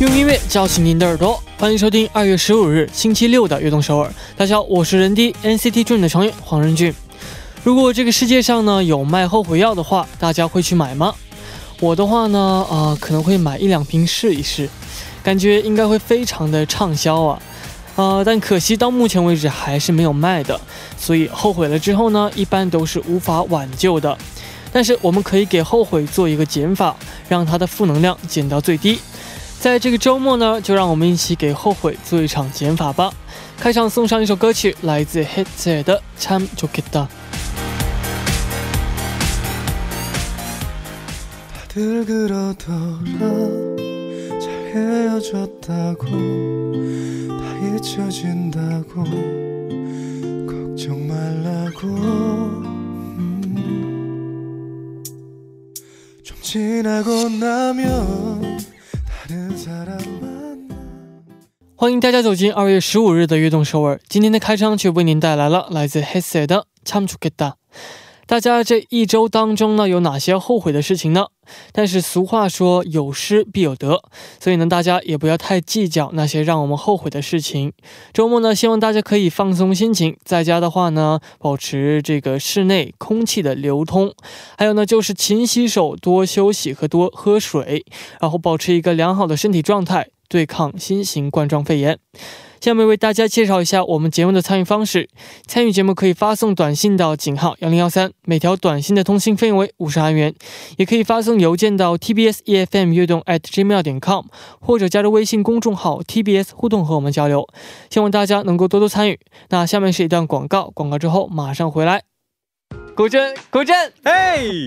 用音乐叫醒您的耳朵，欢迎收听2月15日星期六的悦动首尔。大家好，我是런디 NCT Dream 的成员黄仁俊。如果这个世界上呢有卖后悔药的话，大家会去买吗？我的话呢可能会买一两瓶试一试，感觉应该会非常的畅销啊。但可惜到目前为止还是没有卖的，所以后悔了之后呢一般都是无法挽救的。但是我们可以给后悔做一个减法，让它的负能量减到最低。在这个周末呢，就让我们一起给后悔做一场减法吧。开场送上一首歌曲，来自 HEIZE 的참 좋겠다。 다들 그러더라 잘 헤어졌다고 다 잊혀진다고 걱정 말라고 좀 지나고 나면 欢迎大家走进2月15日的悦动首尔。今天的开场曲为您带来了来自 HEIZE 的참 좋겠다。 大家这一周当中呢有哪些后悔的事情呢？但是俗话说有失必有得，所以呢大家也不要太计较那些让我们后悔的事情。周末呢希望大家可以放松心情，在家的话呢保持这个室内空气的流通，还有呢就是勤洗手，多休息和多喝水，然后保持一个良好的身体状态，对抗新型冠状肺炎。下面为大家介绍一下我们节目的参与方式。参与节目可以发送短信到井号1013，每条短信的通信费用为50韩元，也可以发送邮件到 tbsefm悦动@gmail.com， 或者加入微信公众号 TBS 互动和我们交流。希望大家能够多多参与。那下面是一段广告，广告之后马上回来。国珍，嘿，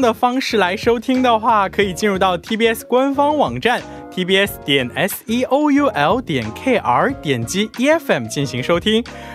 的方式来收听的话，可以进入到 TBS 官方网站 tbs.seoul.kr， 点击 EFM 进行收听，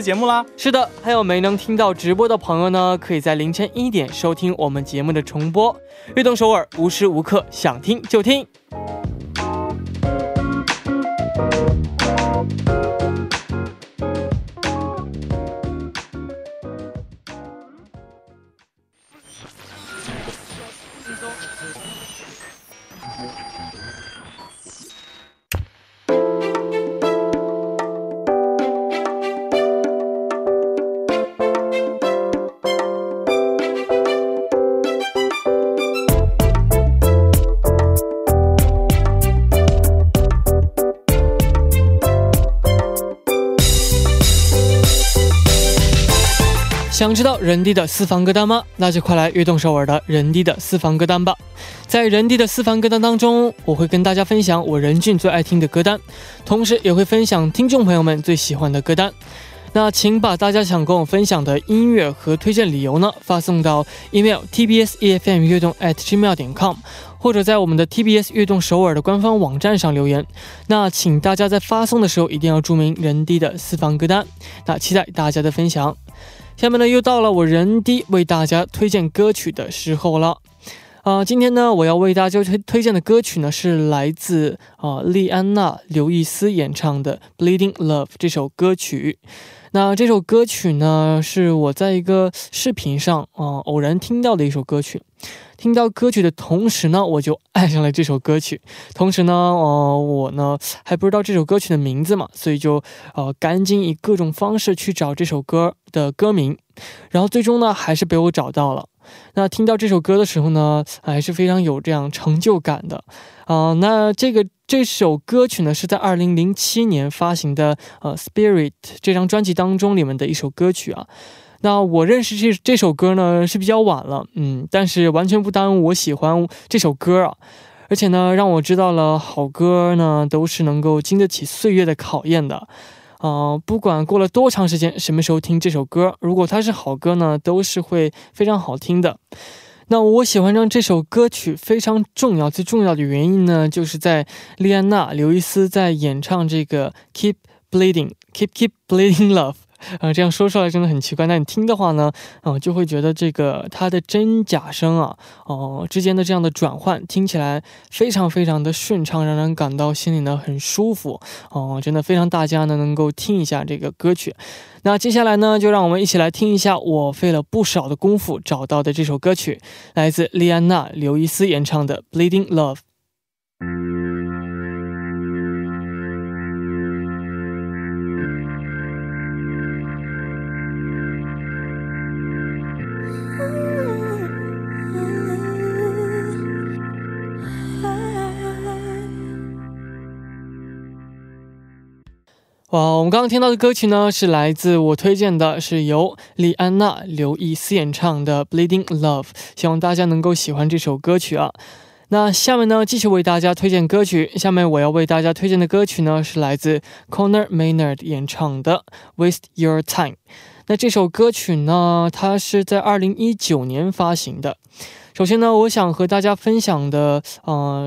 节目啦。是的，还有没能听到直播的朋友呢，可以在凌晨1点收听我们节目的重播。悦动首尔，无时无刻想听就听。想知道人地的私房歌单吗？那就快来悦动首尔的人地的私房歌单吧。在人地的私房歌单当中，我会跟大家分享我仁俊最爱听的歌单，同时也会分享听众朋友们最喜欢的歌单。那请把大家想跟我分享的音乐和推荐理由呢发送到 email tbsefm悦动@gmail.com， 或者在我们的 TBS 悦动首尔的官方网站上留言。那请大家在发送的时候一定要注明人地的私房歌单，那期待大家的分享。下面呢又到了我人低为大家推荐歌曲的时候了。今天呢我要为大家推荐的歌曲呢是来自莉安娜刘易斯演唱的 Bleeding Love 这首歌曲。那这首歌曲呢是我在一个视频上偶然听到的一首歌曲。听到歌曲的同时呢我就爱上了这首歌曲，同时呢我呢还不知道这首歌曲的名字嘛，所以就赶紧以各种方式去找这首歌的歌名，然后最终呢还是被我找到了。那听到这首歌的时候呢还是非常有这样成就感的。那这个这首歌曲呢是在 2007年 发行的 Spirit 这张专辑当中里面的一首歌曲啊。 那我认识这首歌呢是比较晚了，但是完全不耽误我喜欢这首歌啊。而且呢让我知道了好歌呢都是能够经得起岁月的考验的，不管过了多长时间什么时候听这首歌，如果它是好歌呢都是会非常好听的。 那我喜欢上这首歌曲非常重要最重要的原因呢，就是在 莉安娜·刘易斯在演唱这个 Keep Bleeding Keep Bleeding Love 这样说出来真的很奇怪，但你听的话呢就会觉得这个它的真假声啊，之间的这样的转换听起来非常非常的顺畅，让人感到心里呢很舒服，真的非常大家呢能够听一下这个歌曲。那接下来呢就让我们一起来听一下我费了不少的功夫找到的这首歌曲，来自 莉安娜·刘易斯 演唱的Bleeding Love。 我们刚刚听到的歌曲呢是来自我推荐的，是由莉安娜·刘易斯演唱的 Bleeding Love， 希望大家能够喜欢这首歌曲啊。 那下面呢继续为大家推荐歌曲， 下面我要为大家推荐的歌曲呢是来自 Connor Maynard 演唱的 Waste Your Time。 那这首歌曲呢它是在 2019年 发行的。 首先呢我想和大家分享的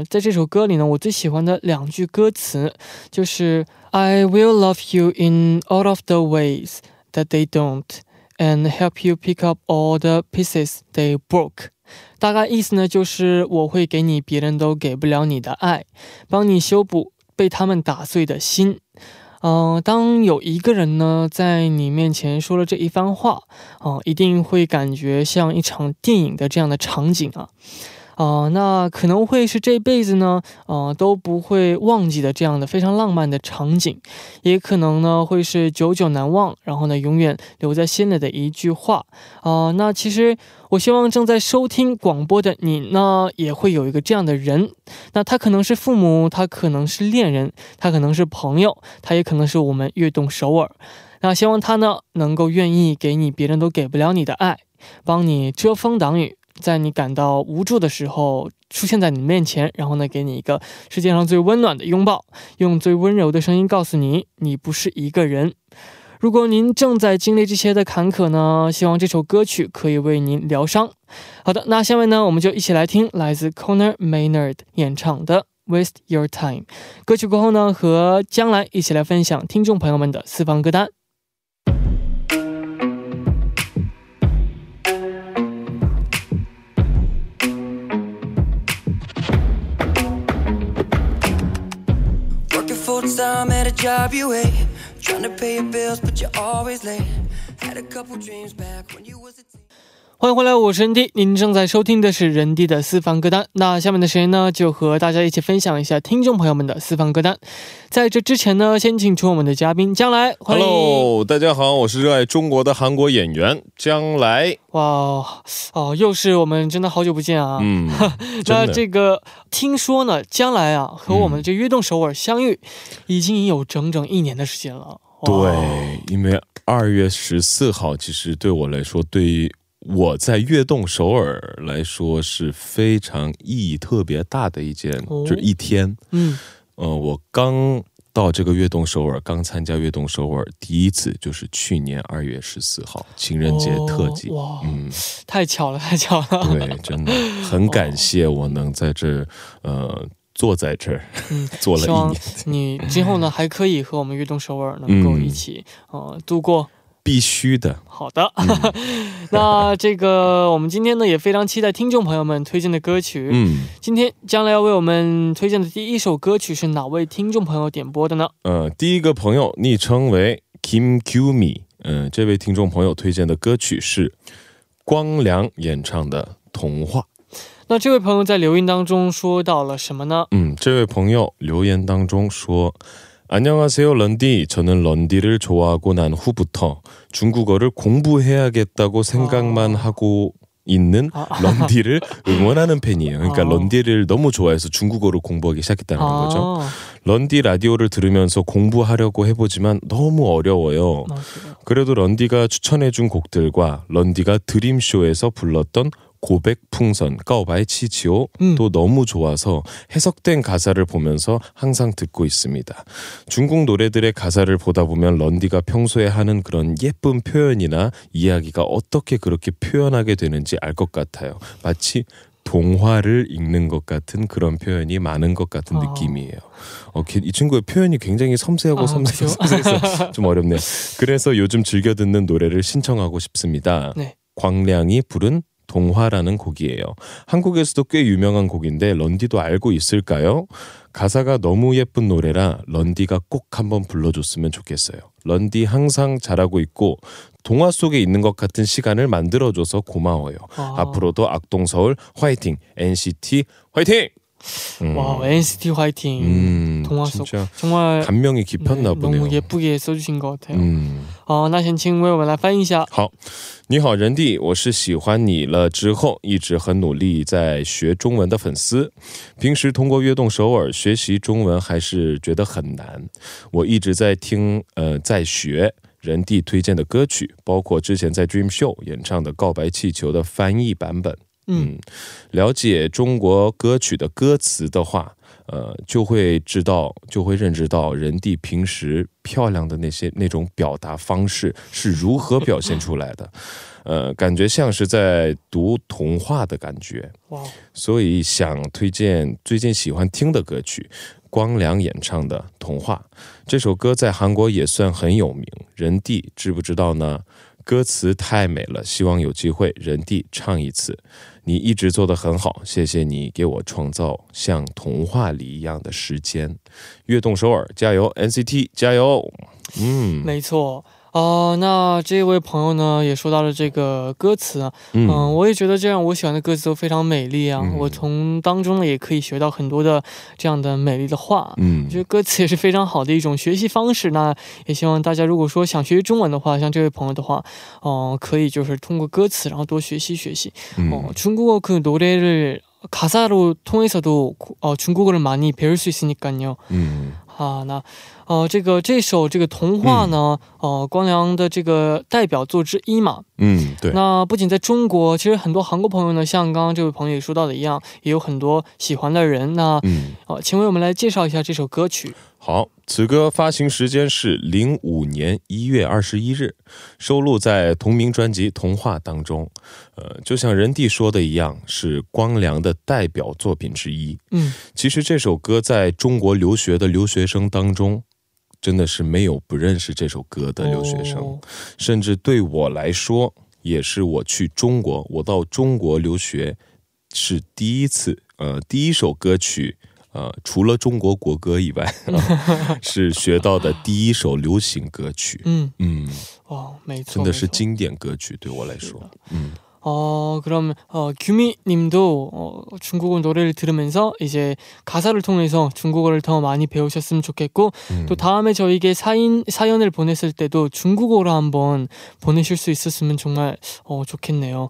在这首歌里呢我最喜欢的两句歌词， 就是 I will love you in all of the ways that they don't and help you pick up all the pieces they broke。 大概意思呢就是我会给你别人都给不了你的爱，帮你修补被他们打碎的心。 当有一个人呢在你面前说了这一番话，一定会感觉像一场电影的这样的场景啊。 那可能会是这辈子呢都不会忘记的这样的非常浪漫的场景，也可能呢会是久久难忘，然后呢永远留在心里的一句话。那其实我希望正在收听广播的你呢也会有一个这样的人，那他可能是父母，他可能是恋人，他可能是朋友，他也可能是我们阅众首尔。那希望他呢能够愿意给你别人都给不了你的爱，帮你遮风挡雨， 在你感到无助的时候出现在你面前，然后呢给你一个世界上最温暖的拥抱，用最温柔的声音告诉你你不是一个人。 如果您正在经历这些的坎坷呢，希望这首歌曲可以为您疗伤。 好的，那下面呢我们就一起来听来自 Connor Maynard 演唱的 Waste Your Time。 歌曲过后呢和将来一起来分享听众朋友们的私房歌单。 Full-time at a job you hate, trying to pay your bills but you're always late, had a couple dreams back when you was a teen。 欢迎回来，我是런디， 您正在收听的是런디的私房歌单。 那下面的时间呢就和大家一起分享一下听众朋友们的私房歌单。 在这之前呢先请出我们的嘉宾将来，欢迎。 Hello， 大家好，我是热爱中国的韩国演员将来。 哇，又是我们真的好久不见啊。 那这个听说呢将来啊和我们这约动首尔相遇已经有整整1年的时间了。 对，因为2月14号 其实对我来说，对于 我在悦动首尔来说是非常意义特别大的一天，就是一天。我刚到这个悦动首尔，刚参加悦动首尔第一次就是去年2月14号 情人节特辑。哇，太巧了太巧了，对，真的很感谢我能在这儿坐在这儿坐了一年。希望你今后呢还可以和我们悦动首尔能够一起度过。 必须的。好的，那这个我们今天呢也非常期待听众朋友们推荐的歌曲。 今天将来要为我们推荐的第一首歌曲是哪位听众朋友点播的呢？ 第一个朋友昵称为 Kim Q Mi， 这位听众朋友推荐的歌曲是 光良演唱的《童话》。 那这位朋友在留言当中说到了什么呢？ 这位朋友留言当中说 안녕하세요 런디, 저는 런디를 좋아하고 난 후부터 중국어를 공부해야겠다고 생각만 하고 있는 런디를 응원하는 팬이에요. 그러니까 런디를 너무 좋아해서 중국어로 공부하기 시작했다는 거죠. 런디 라디오를 들으면서 공부하려고 해보지만 너무 어려워요. 그래도 런디가 추천해준 곡들과 런디가 드림쇼에서 불렀던 고백풍선, 까오바의 치지오 또 너무 좋아서 해석된 가사를 보면서 항상 듣고 있습니다. 중국 노래들의 가사를 보다 보면 런디가 평소에 하는 그런 예쁜 표현이나 이야기가 어떻게 그렇게 표현하게 되는지 알 것 같아요. 마치 동화를 읽는 것 같은 그런 표현이 많은 것 같은 느낌이에요. 이 친구의 표현이 굉장히 섬세하고 섬세해서 좀 어렵네요. 그래서 요즘 즐겨 듣는 노래를 신청하고 싶습니다. 네. 광량이 부른 동화라는 곡이에요. 한국에서도 꽤 유명한 곡인데 런디도 알고 있을까요? 가사가 너무 예쁜 노래라 런디가 꼭 한번 불러줬으면 좋겠어요. 런디 항상 잘하고 있고 동화 속에 있는 것 같은 시간을 만들어줘서 고마워요. 앞으로도 악동서울 화이팅! NCT 화이팅! 와, NCT 화이팅! 동화 속 정말 감명이 깊었나 보네요. 너무 예쁘게 써주신 것 같아요. 好，那先请为我们来翻译一下。好，你好，任弟，我是喜欢你了之后一直很努力在学中文的粉丝，平时通过悦动首尔学习中文还是觉得很难，我一直在听在学 任弟推荐的歌曲， 包括之前在 Dream Show 演唱的告白气球的翻译版本。 了解中国歌曲的歌词的话，就会知道人弟平时漂亮的那种表达方式是如何表现出来的，感觉像是在读童话的感觉。所以想推荐最近喜欢听的歌曲 光良演唱的童话，这首歌在韩国也算很有名，人弟知不知道呢？ 歌词太美了，希望有机会人弟唱一次。你一直做得很好，谢谢你给我创造像童话里一样的时间。悦动首尔，加油 NCT 加油！没错。 那这位朋友呢也说到了这个歌词，我也觉得这样我喜欢的歌词都非常美丽啊，我从当中呢也可以学到很多的这样的美丽的话，我觉得歌词也是非常好的一种学习方式，那也希望大家如果说想学中文的话，像这位朋友的话可以就是通过歌词然后多学习学习。中国歌 노래를 가사로 통해서도 중국어를 많이 배울 수 있으니까요. 那这个这首这个童话呢，光良的这代表作之一嘛。那不仅在中国，其实很多韩国朋友呢，像刚刚这位朋友也说到的一样，也有很多喜欢的人。那请为我们来介绍一下这首歌曲。好，此歌发行时间是 收录在同名专辑《童话》当中。就像任弟说的一样，是光良的代表作品之一。其实这首歌在中国留学的留学生当中 真的是没有不认识这首歌的留学生，甚至对我来说也是我去中国，我到中国留学是第一次，第一首歌曲除了中国国歌以外是学到的第一首流行歌曲。真的是经典歌曲对我来说。 그럼 규미님도 중국어 노래를 들으면서 이제 가사를 통해서 중국어를 더 많이 배우셨으면 좋겠고 또 다음에 저에게 사연을 보냈을 때도 중국어로 한번 보내실 수 있었으면 정말 좋겠네요.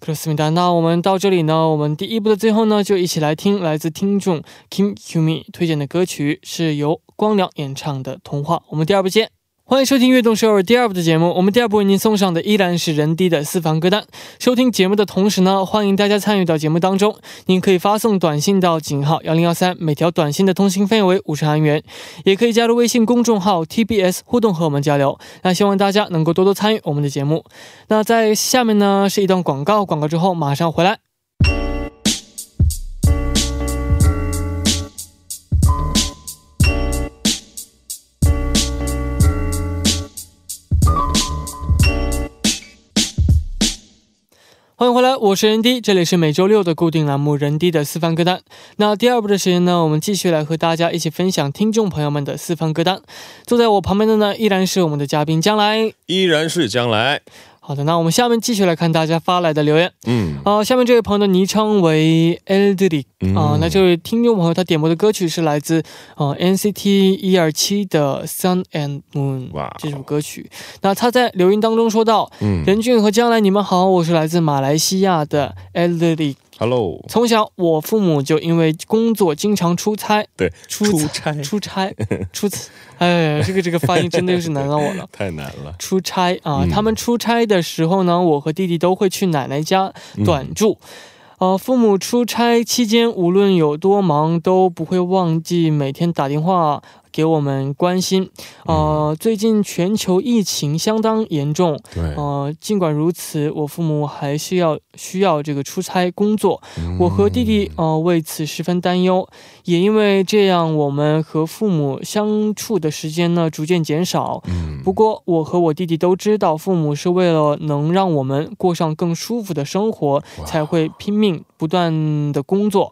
그렇습니다. 那我们到这里呢，我们第一部的最后呢，就一起来听来自听众 김규미 推荐的歌曲，是由光良演唱的《童话》。我们第二部见。 欢迎收听悦动首尔第二部的节目，我们第二部为您送上的依然是人低的私房歌单。收听节目的同时呢，欢迎大家参与到节目当中，您可以发送短信到警号1013， 每条短信的通信费为 50韩元， 也可以加入微信 公众号 TBS 互动和我们交流。那希望大家能够多多参与我们的节目。那在下面呢是一段广告，广告之后马上回来。 欢迎回来，我是人D， 这里是每周六的固定栏目人D的私房歌单。 那第二部的时间呢，我们继续来和大家一起分享听众朋友们的私房歌单。坐在我旁边的呢，依然是我们的嘉宾将来，依然是将来。好的，那我们下面继续来看大家发来的留言。下面这位朋友的昵称为Eldrick，那这位听众朋友他点播的歌曲是来自 NCT 127的 Sun and Moon 这首歌曲。那他在留言当中说到，任俊和将来你们好，我是来自马来西亚的 Eldrick。 Hello。 从小我父母就因为工作经常出差，出差，哎，这个发音真的是难到我了，太难了。出差啊，他们出差的时候呢，我和弟弟都会去奶奶家短住。 父母出差期间无论有多忙都不会忘记每天打电话 给我们关心。尽管如此，我父母还是要这个出差工作，我和弟弟为此十分担忧，也因为这样我们和父母相处的时间呢逐渐减少。不过我和我弟弟都知道父母是为了能让我们过上更舒服的生活才会拼命不断的工作，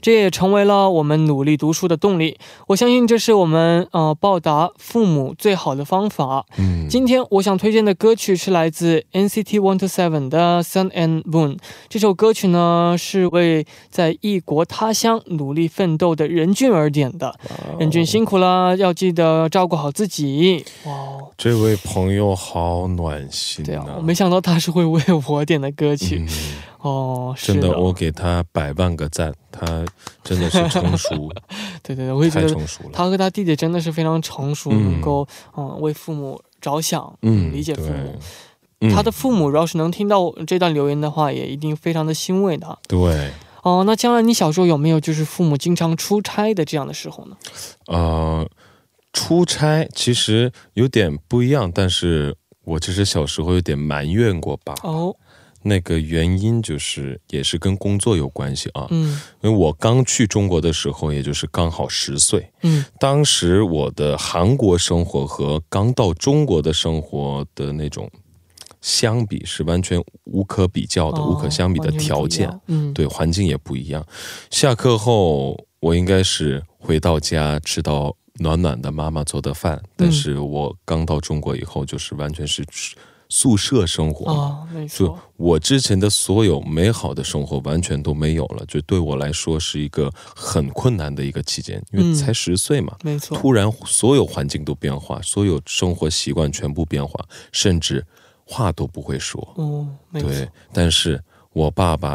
这也成为了我们努力读书的动力。我相信这是我们报答父母最好的方法。今天我想推荐的歌曲是来自 NCT 127的 Sun and Moon。 这首歌曲呢是为在异国他乡努力奋斗的任俊而点的。任俊辛苦了，要记得照顾好自己。这位朋友好暖心。我没想到他是会为我点的歌曲。 哦，真的，我给他100万个赞，他真的是成熟，对对对，我也觉得他和他弟弟真的是非常成熟，能够为父母着想，理解父母。他的父母要是能听到这段留言的话也一定非常的欣慰的。对，那将来你小时候有没有就是父母经常出差的这样的时候呢？出差其实有点不一样，但是我其实小时候有点埋怨过吧。 那个原因就是也是跟工作有关系啊。因为我刚去中国的时候也就是刚好10岁，当时我的韩国生活和刚到中国的生活的那种相比是完全无可比较的，无可相比的条件。对，环境也不一样。下课后我应该是回到家吃到暖暖的妈妈做的饭，但是我刚到中国以后就是完全是 宿舍生活，所以我之前的所有美好的生活完全都没有了，就对我来说是一个很困难的一个期间，因为才10岁嘛，突然所有环境都变化，所有生活习惯全部变化，甚至话都不会说。对，但是我爸爸，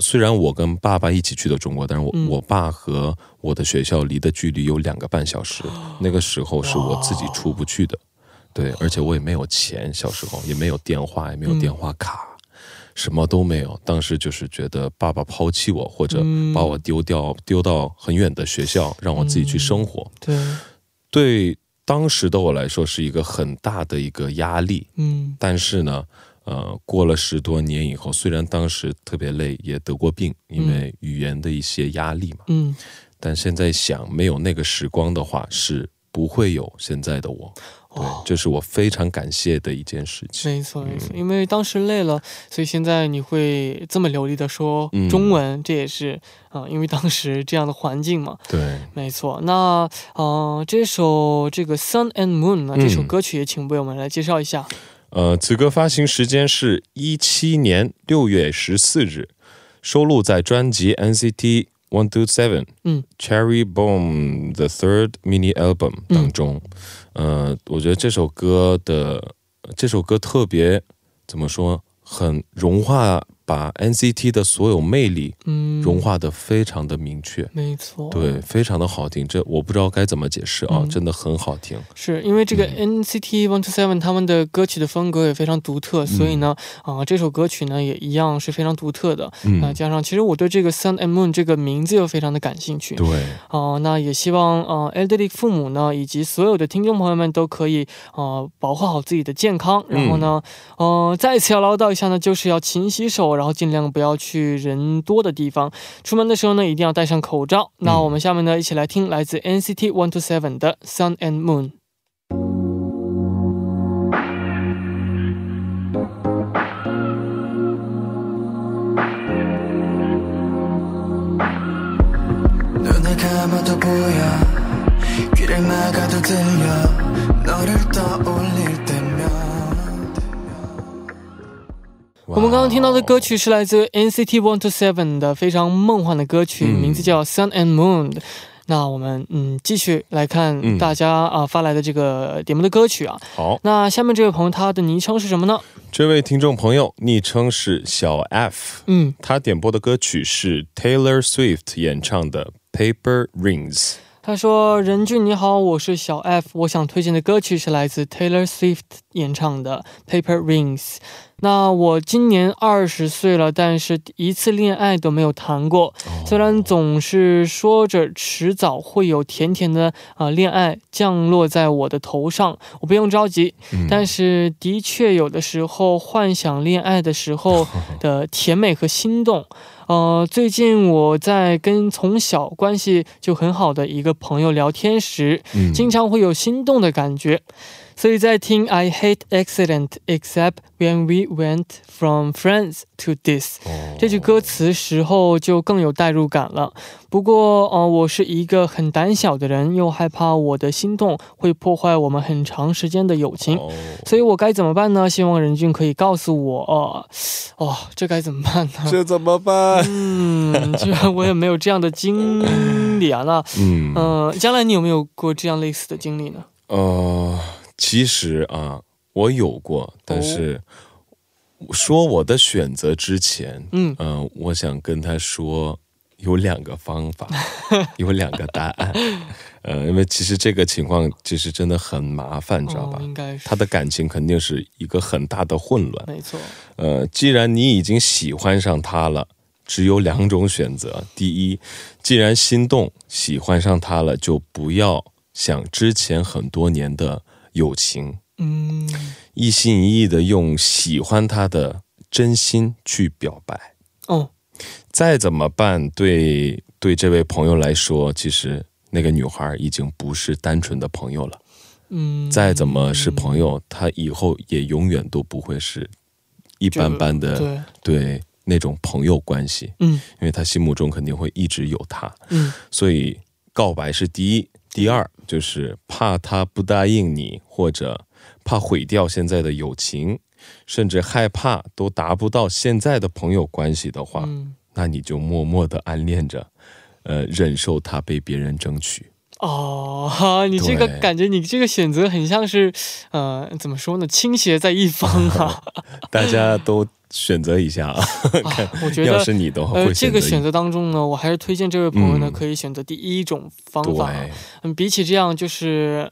虽然我跟爸爸一起去的中国，但是我爸和我的学校离得距离有2个半小时，那个时候是我自己出不去的。 对，而且我也没有钱，小时候也没有电话，也没有电话卡，什么都没有。当时就是觉得爸爸抛弃我，或者把我丢到很远的学校让我自己去生活。对，当时的我来说是一个很大的一个压力。但是呢 过了10多年以后，虽然当时特别累，也得过病，因为语言的一些压力嘛。但现在想没有那个时光的话是 不会有现在的我。对，这是我非常感谢的一件事情。没错，因为当时累了，所以现在你会这么流利的说中文，这也是因为当时这样的环境嘛。对，没错。那这首这个 Sun and Moon 呢，这首歌曲也请为我们来介绍一下。此歌发行时间是2017年6月14日， 收录在专辑 NCT 127 Cherry Bomb The Third Mini Album 当中。我觉得这首歌特别怎么说，很融化，把 NCT 的所有魅力融化得非常的明确。没错，对，非常的好听。这我不知道该怎么解释啊，真的很好听。是因为这个 NCT 127 他们的歌曲的风格也非常独特，所以呢这首歌曲呢也一样是非常独特的。加上其实我对这个 Sun and Moon 这个名字又非常的感兴趣。对，那也希望Eldrick 父母呢以及所有的听众朋友们都可以保护好自己的健康，然后呢再一次要唠叨一下呢，就是要勤洗手， 然后尽量不要去人多的地方，出门的时候呢一定要戴上口罩。那我们下面呢一起来听来自 NCT 127 的 Sun and Moon。 눈을 감아도 보여 귀를 막아도 들려 너를 떠올릴 때면 我们刚刚听到的歌曲是来自 NCT 127 的非常梦幻的歌曲，名字叫 Sun and Moon。 那我们继续来看大家发来的这个点播的歌曲啊。好，那下面这位朋友他的昵称是什么呢？这位听众朋友昵称是小 F， 他点播的歌曲是 Taylor Swift 演唱的 Paper Rings。 他说：“任俊你好，我是小 F， 我想推荐的歌曲是来自 Taylor Swift 演唱的 Paper Rings。 那我今年20岁了，但是一次恋爱都没有谈过。虽然总是说着迟早会有甜甜的恋爱降落在我的头上，我不用着急，但是的确有的时候幻想恋爱的时候的甜美和心动。 最近我在跟从小关系就很好的一个朋友聊天时，经常会有心动的感觉。 所以在听 I hate accident except when we went from friends to this 这句歌词时候就更有代入感了。不过我是一个很胆小的人，又害怕我的心动会破坏我们很长时间的友情，所以我该怎么办呢？希望仁俊可以告诉我。这该怎么办？这怎么办？将来你有没有过这样类似的经历呢？ 其实啊，我有过，但是说我的选择之前，我想跟他说有两个方法，有两个答案，因为其实这个情况其实真的很麻烦，你知道吧？他的感情肯定是一个很大的混乱。没错，既然你已经喜欢上他了， 只有两种选择，第一，既然心动喜欢上他了，就不要想之前很多年的 友情。一心一意的用喜欢他的真心去表白，再怎么办对这位朋友来说，其实那个女孩已经不是单纯的朋友了，再怎么是朋友，她以后也永远都不会是一般般的对那种朋友关系，因为她心目中肯定会一直有她，所以告白是第一， 第二就是怕他不答应你，或者怕毁掉现在的友情，甚至害怕都达不到现在的朋友关系的话，那你就默默的暗恋着，忍受他被别人争取。哦，你这个感觉，你这个选择很像是怎么说呢，倾斜在一方啊。大家都 选择一下，我觉得要是你的话会选择第一种方法。比起这样就是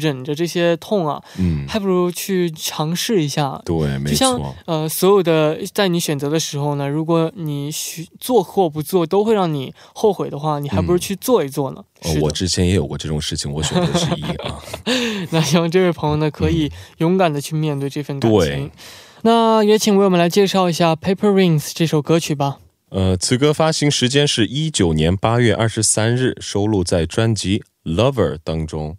忍着这些痛啊，还不如去尝试一下。对，就像所有的在你选择的时候呢，如果你做错不做都会让你后悔的话，你还不如去做一做呢。我之前也有过这种事情，我选择是一啊。那希望这位朋友呢可以勇敢的去面对这份感情。 那也请为我们来介绍一下 Paper Rings 这首歌曲吧。 此歌发行时间是 19年8月23日， 收录在专辑 Lover 当中。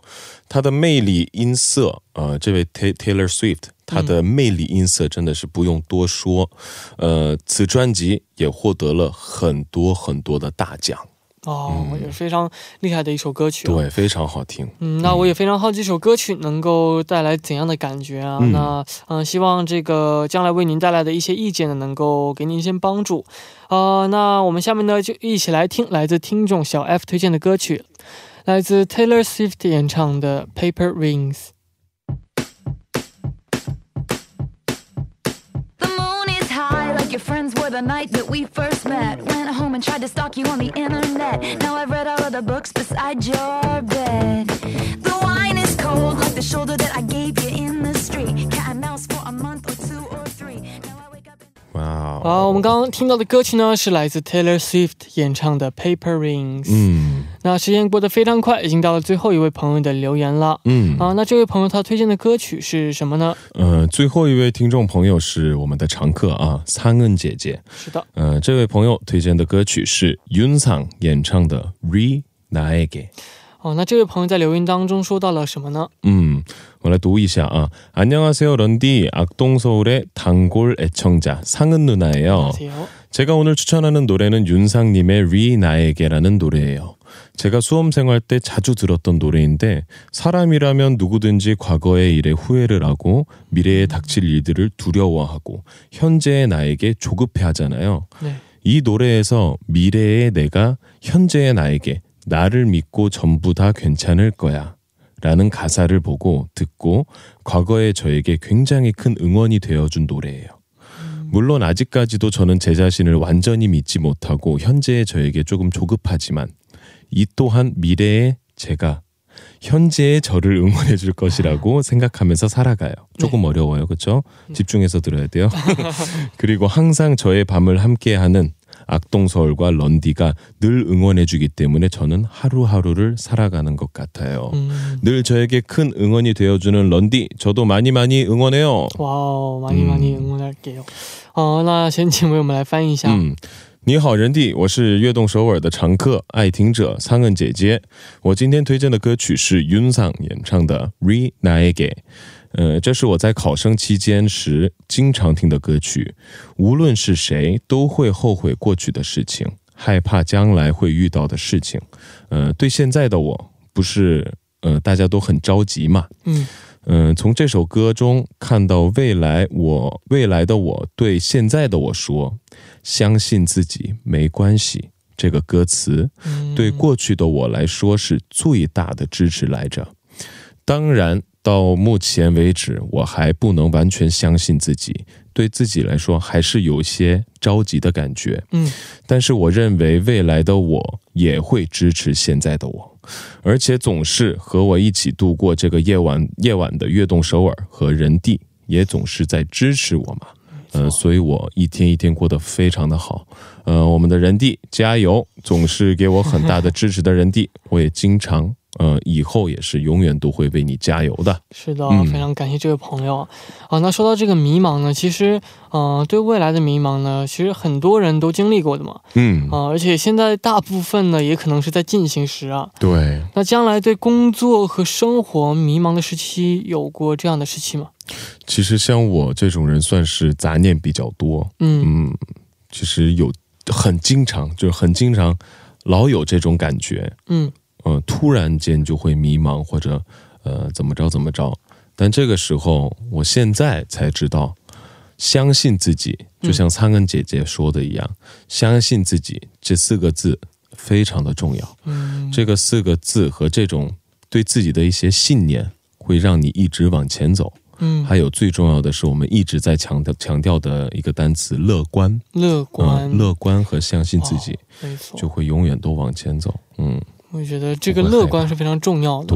它的魅力音色，这位 Taylor Swift 她的魅力音色真的是不用多说，此专辑也获得了很多很多的大奖。 也非常厉害的一首歌曲。对，非常好听。那我也非常好奇这首歌曲能够带来怎样的感觉啊。那希望这个将来为您带来的一些意见呢能够给您一些帮助。那我们下面呢就一起来听来自听众小 F 推荐的歌曲，来自 Taylor Swift 演唱的 Paper Rings。 Your friends were the night that we first met. Went home and tried to stalk you on the internet. Now I've read all of the books beside your bed. The wine is cold like the shoulder that I gave you in the street. Cat and mouse for a month or two or three. Now I wake up. Wow. 我们刚刚听到的歌曲呢是来自 Taylor Swift 演唱的 Paper Rings。 那时间过得非常快，已经到了最后一位朋友的留言了。那这位朋友他推荐的歌曲是什么呢？最后一位听众朋友是我们的常客啊， 상은 姐姐。是的，这位朋友推荐的歌曲是 윤상 演唱的 Re 나에게。 那这位朋友在留言当中说到了什么呢？我来读一下啊。안녕하세요 런디, 악동서울의 단골 애청자 상은 누나예요. 안녕하세요. 제가 오늘 추천하는 노래는 윤상님의 리 나에게라는 노래예요. 제가 수험생활 때 자주 들었던 노래인데, 사람이라면 누구든지 과거의 일에 후회를 하고 미래에 닥칠 일들을 두려워하고 현재의 나에게 조급해하잖아요. 네. 이 노래에서 미래의 내가 현재의 나에게 나를 믿고 전부 다 괜찮을 거야 라는 가사를 보고 듣고 과거의 저에게 굉장히 큰 응원이 되어준 노래예요. 물론 아직까지도 저는 제 자신을 완전히 믿지 못하고 현재의 저에게 조금 조급하지만, 이 또한 미래의 제가 현재의 저를 응원해 줄 것이라고 생각하면서 살아가요. 조금 네. 어려워요. 그렇죠? 집중해서 들어야 돼요. 그리고 항상 저의 밤을 함께하는 악동서울과 런디가 늘 응원해 주기 때문에 저는 하루하루를 살아가는 것 같아요. 늘 저에게 큰 응원이 되어주는 런디, 저도 많이 많이 응원해요. 와우, 많이 많이 응원할게요. 那先请为我们来翻译一下。 你好人弟，我是悦动首尔的常客爱听者상은姐姐。我今天推荐的歌曲是윤상演唱的 Re Naege。 这是我在考生期间时经常听的歌曲。无论是谁都会后悔过去的事情，害怕将来会遇到的事情。对现在的我不是大家都很着急嘛。 从这首歌中看到未来我未来的我对现在的我说相信自己没关系这个歌词对过去的我来说是最大的支持来着。当然到目前为止我还不能完全相信自己，对自己来说还是有些着急的感觉，但是我认为未来的我也会支持现在的我。 而且总是和我一起度过这个夜晚的月动首尔和人地，也总是在支持我嘛，所以我一天一天过得非常的好。我们的人地加油，总是给我很大的支持的人地，我也经常以后也是永远都会为你加油的。是的，非常感谢这位朋友。那说到这个迷茫呢，其实对未来的迷茫呢，其实很多人都经历过的嘛。而且现在大部分呢也可能是在进行时啊。对，那将来对工作和生活迷茫的时期有过这样的时期吗？其实像我这种人算是杂念比较多，嗯，其实有很经常就是很经常老有这种感觉， 突然间就会迷茫或者怎么着怎么着。但这个时候我现在才知道相信自己，就像苍恩姐姐说的一样，相信自己这四个字非常的重要。这个四个字和这种对自己的一些信念会让你一直往前走，还有最重要的是我们一直在强调的一个单词乐观，乐观和相信自己就会永远都往前走。 我觉得这个乐观是非常重要的，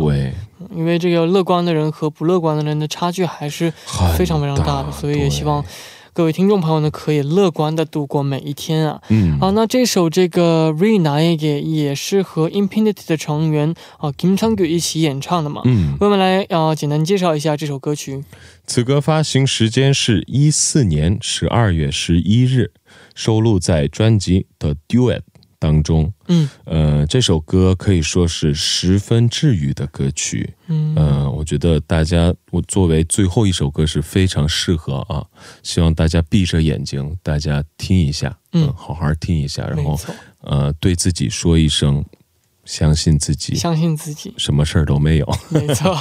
因为这个乐观的人和不乐观的人的差距还是非常非常大的，所以也希望 各位听众朋友呢可以乐观的度过每一天啊。那这首这个 Re Naege 也是和 Infinity 的成员金昌규一起演唱的嘛。我们来简单介绍一下这首歌曲。 此歌发行时间是14年12月11日， 收录在专辑The Duet 当中。这首歌可以说是十分治愈的歌曲，我觉得大家，我作为最后一首歌是非常适合啊，希望大家闭着眼睛，大家听一下，好好听一下，然后对自己说一声相信自己，相信自己，什么事儿都没有。没错。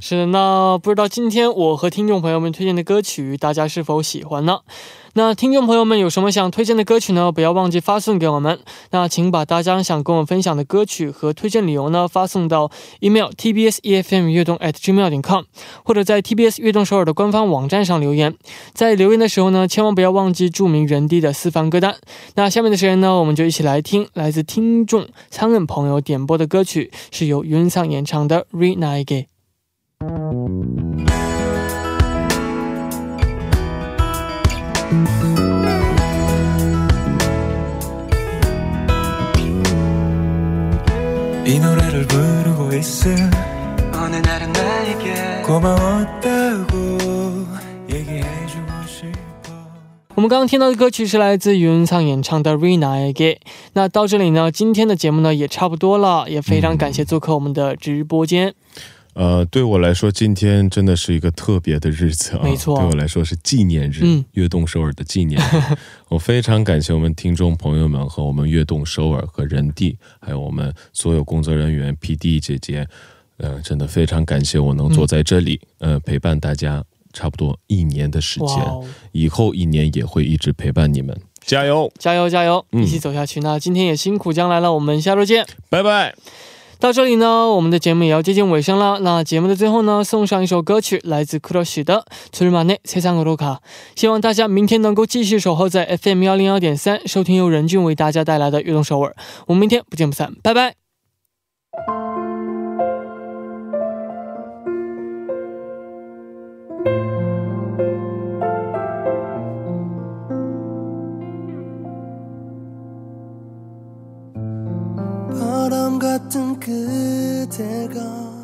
是，那不知道今天我和听众朋友们推荐的歌曲大家是否喜欢呢？ 那听众朋友们有什么想推荐的歌曲呢？不要忘记发送给我们。那请把大家想跟我们分享的歌曲和推荐理由呢发送到 email tbsefm@gmail.com 或者在 TBS 悦动首尔的官方网站上留言。在留言的时候呢，千万不要忘记注明人地的私房歌单。那下面的时间呢，我们就一起来听来自听众苍恩朋友点播的歌曲，是由云尚演唱的 Re Naege。 이 노래를 부르고 있어. 어느 날은 나에게 고마웠다고 얘기해주고 싶어. 我们刚刚听到的歌曲是来自云尚演唱的《Rina》给。那到这里呢，今天的节目呢也差不多了，也非常感谢做客我们的直播间。 对我来说今天真的是一个特别的日子，没错，对我来说是纪念日，悦动首尔的纪念日。我非常感谢我们听众朋友们和我们悦动首尔和人地还有我们所有工作人员 PD 姐姐真的非常感谢我能坐在这里陪伴大家差不多一年的时间，以后一年也会一直陪伴你们，加油加油加油，一起走下去。那今天也辛苦将来了，我们下周见，拜拜。 到这里呢，我们的节目也要接近尾声了。那节目的最后呢，送上一首歌曲，来自 Crush의 둘만의 세상으로 가。 希望大家明天能够继续守候在 FM 101.3 收听由任俊为大家带来的《悦动首尔》。我们明天不见不散，拜拜。 같은 그대가